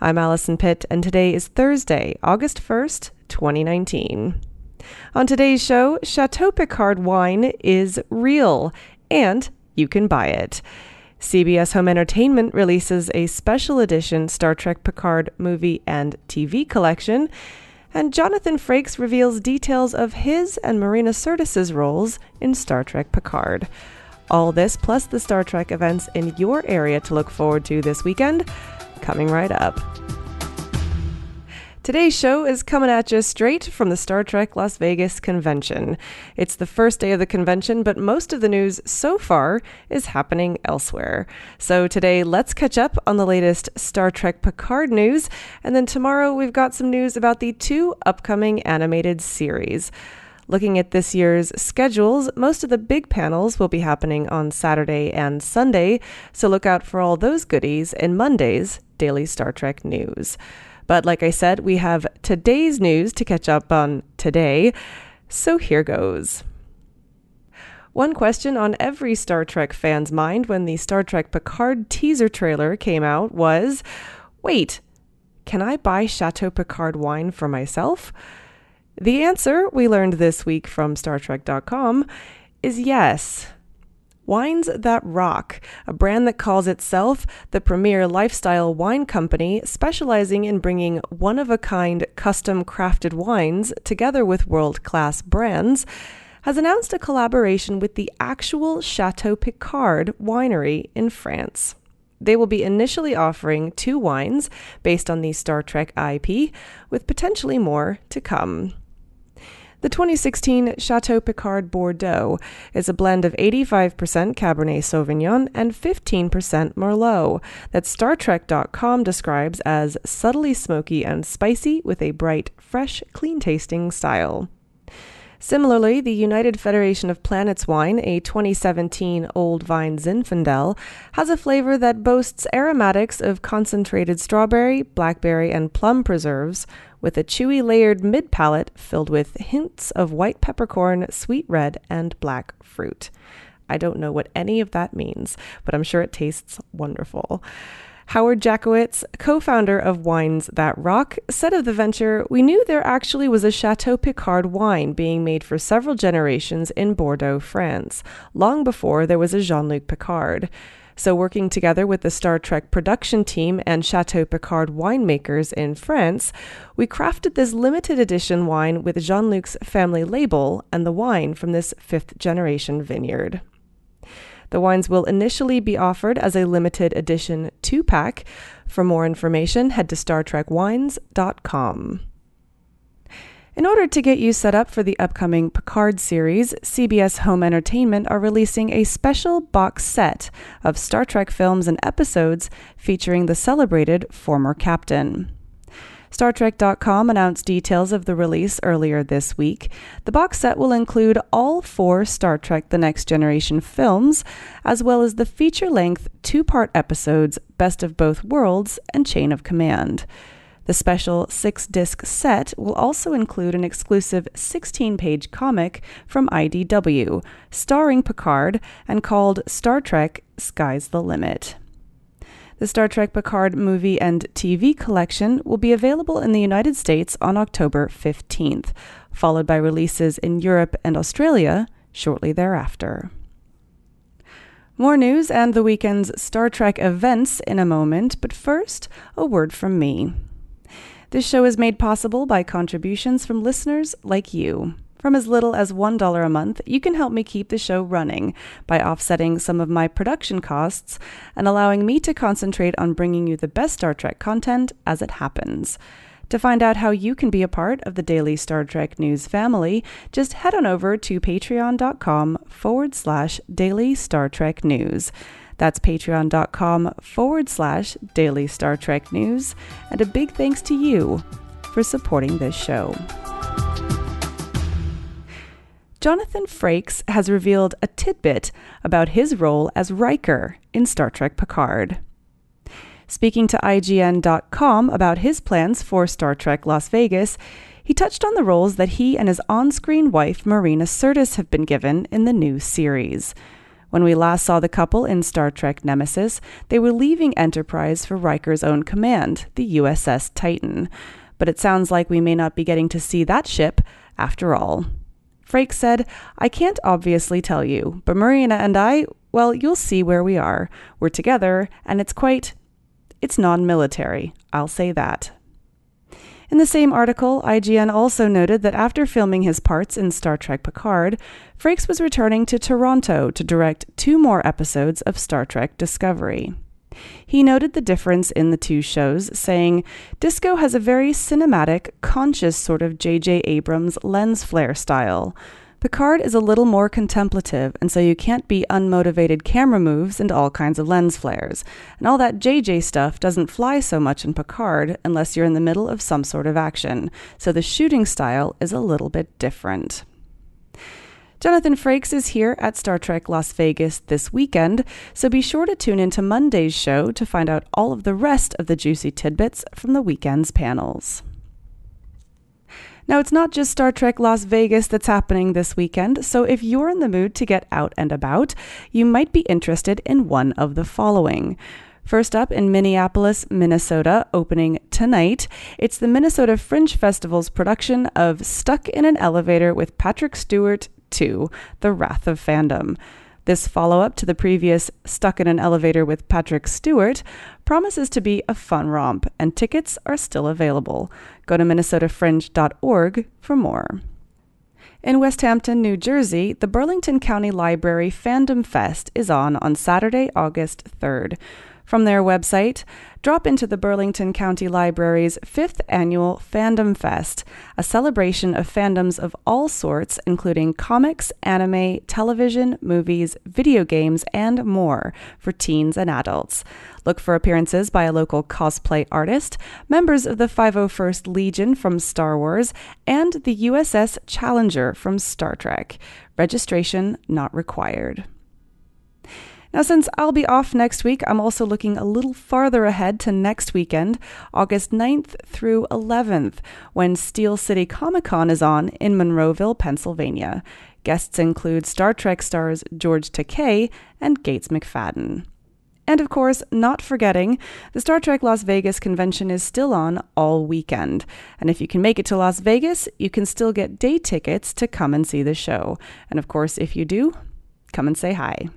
I'm Allison Pitt, and today is Thursday, August 1st, 2019. On today's show, Chateau Picard wine is real, and you can buy it. CBS Home Entertainment releases a special edition Star Trek Picard movie and TV collection, and Jonathan Frakes reveals details of his and Marina Sirtis' roles in Star Trek Picard. All this, plus the Star Trek events in your area to look forward to this weekend, coming right up. Today's show is coming at you straight from the Star Trek Las Vegas convention. It's the first day of the convention, but most of the news so far is happening elsewhere. So today, let's catch up on the latest Star Trek Picard news, and then tomorrow we've got some news about the two upcoming animated series. Looking at this year's schedules, most of the big panels will be happening on Saturday and Sunday, so look out for all those goodies in Monday's Daily Star Trek News. But like I said, we have today's news to catch up on today, so here goes. One question on every Star Trek fan's mind when the Star Trek Picard teaser trailer came out was, wait, can I buy Chateau Picard wine for myself? The answer, we learned this week from StarTrek.com, is yes. Wines That Rock, a brand that calls itself the premier lifestyle wine company specializing in bringing one-of-a-kind custom-crafted wines together with world-class brands, has announced a collaboration with the actual Chateau Picard winery in France. They will be initially offering two wines based on the Star Trek IP, with potentially more to come. The 2016 Chateau Picard Bordeaux is a blend of 85% Cabernet Sauvignon and 15% Merlot that StarTrek.com describes as subtly smoky and spicy with a bright, fresh, clean-tasting style. Similarly, the United Federation of Planets wine, a 2017 Old Vine Zinfandel, has a flavor that boasts aromatics of concentrated strawberry, blackberry, and plum preserves, with a chewy layered mid-palate filled with hints of white peppercorn, sweet red, and black fruit. I don't know what any of that means, but I'm sure it tastes wonderful. Howard Jackowitz, co-founder of Wines That Rock, said of the venture, "We knew there actually was a Chateau Picard wine being made for several generations in Bordeaux, France, long before there was a Jean-Luc Picard. So working together with the Star Trek production team and Chateau Picard winemakers in France, we crafted this limited edition wine with Jean-Luc's family label and the wine from this fifth-generation vineyard." The wines will initially be offered as a limited edition 2-pack. For more information, head to StarTrekWines.com. In order to get you set up for the upcoming Picard series, CBS Home Entertainment are releasing a special box set of Star Trek films and episodes featuring the celebrated former captain. StarTrek.com announced details of the release earlier this week. The box set will include all 4 Star Trek The Next Generation films, as well as the feature-length 2-part episodes Best of Both Worlds and Chain of Command. The special 6-disc set will also include an exclusive 16-page comic from IDW, starring Picard and called Star Trek: Sky's the Limit. The Star Trek Picard movie and TV collection will be available in the United States on October 15th, followed by releases in Europe and Australia shortly thereafter. More news and the weekend's Star Trek events in a moment, but first, a word from me. This show is made possible by contributions from listeners like you. From as little as $1 a month, you can help me keep the show running by offsetting some of my production costs and allowing me to concentrate on bringing you the best Star Trek content as it happens. To find out how you can be a part of the Daily Star Trek News family, just head on over to patreon.com/Daily Star Trek News. That's patreon.com/Daily Star Trek News. And a big thanks to you for supporting this show. Jonathan Frakes has revealed a tidbit about his role as Riker in Star Trek Picard. Speaking to IGN.com about his plans for Star Trek Las Vegas, he touched on the roles that he and his on-screen wife Marina Sirtis have been given in the new series. When we last saw the couple in Star Trek Nemesis, they were leaving Enterprise for Riker's own command, the USS Titan. But it sounds like we may not be getting to see that ship after all. Frakes said, "I can't obviously tell you, but Marina and I, well, you'll see where we are. We're together, and it's non-military, I'll say that." In the same article, IGN also noted that after filming his parts in Star Trek Picard, Frakes was returning to Toronto to direct 2 more episodes of Star Trek Discovery. He noted the difference in the 2 shows, saying, "Disco has a very cinematic, conscious sort of J.J. Abrams lens flare style. Picard is a little more contemplative, and so you can't be unmotivated camera moves and all kinds of lens flares. And all that JJ stuff doesn't fly so much in Picard unless you're in the middle of some sort of action, so the shooting style is a little bit different." Jonathan Frakes is here at Star Trek Las Vegas this weekend, so be sure to tune into Monday's show to find out all of the rest of the juicy tidbits from the weekend's panels. Now, it's not just Star Trek Las Vegas that's happening this weekend, so if you're in the mood to get out and about, you might be interested in one of the following. First up, in Minneapolis, Minnesota, opening tonight, it's the Minnesota Fringe Festival's production of Stuck in an Elevator with Patrick Stewart 2, The Wrath of Fandom. This follow-up to the previous Stuck in an Elevator with Patrick Stewart promises to be a fun romp, and tickets are still available. Go to minnesotafringe.org for more. In West Hampton, New Jersey, the Burlington County Library Fandom Fest is on Saturday, August 3rd. From their website, drop into the Burlington County Library's 5th Annual Fandom Fest, a celebration of fandoms of all sorts, including comics, anime, television, movies, video games, and more for teens and adults. Look for appearances by a local cosplay artist, members of the 501st Legion from Star Wars, and the USS Challenger from Star Trek. Registration not required. Now, since I'll be off next week, I'm also looking a little farther ahead to next weekend, August 9th through 11th, when Steel City Comic Con is on in Monroeville, Pennsylvania. Guests include Star Trek stars George Takei and Gates McFadden. And of course, not forgetting, the Star Trek Las Vegas convention is still on all weekend. And if you can make it to Las Vegas, you can still get day tickets to come and see the show. And of course, if you do, come and say hi.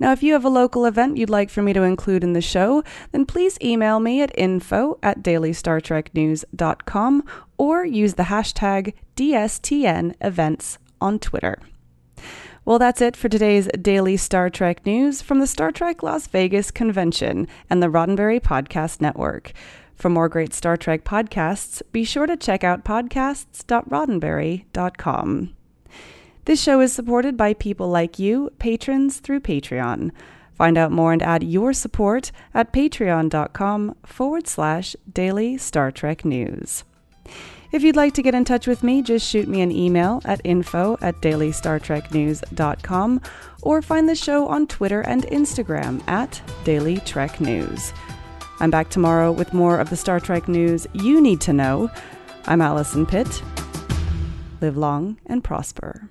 Now, if you have a local event you'd like for me to include in the show, then please email me at info@dailystartreknews.com or use the hashtag DSTNevents on Twitter. Well, that's it for today's Daily Star Trek News from the Star Trek Las Vegas Convention and the Roddenberry Podcast Network. For more great Star Trek podcasts, be sure to check out podcasts.roddenberry.com. This show is supported by people like you, patrons, through Patreon. Find out more and add your support at patreon.com/Daily Star Trek News. If you'd like to get in touch with me, just shoot me an email at info@dailystartreknews.com or find the show on Twitter and Instagram at Daily Trek News. I'm back tomorrow with more of the Star Trek news you need to know. I'm Allison Pitt. Live long and prosper.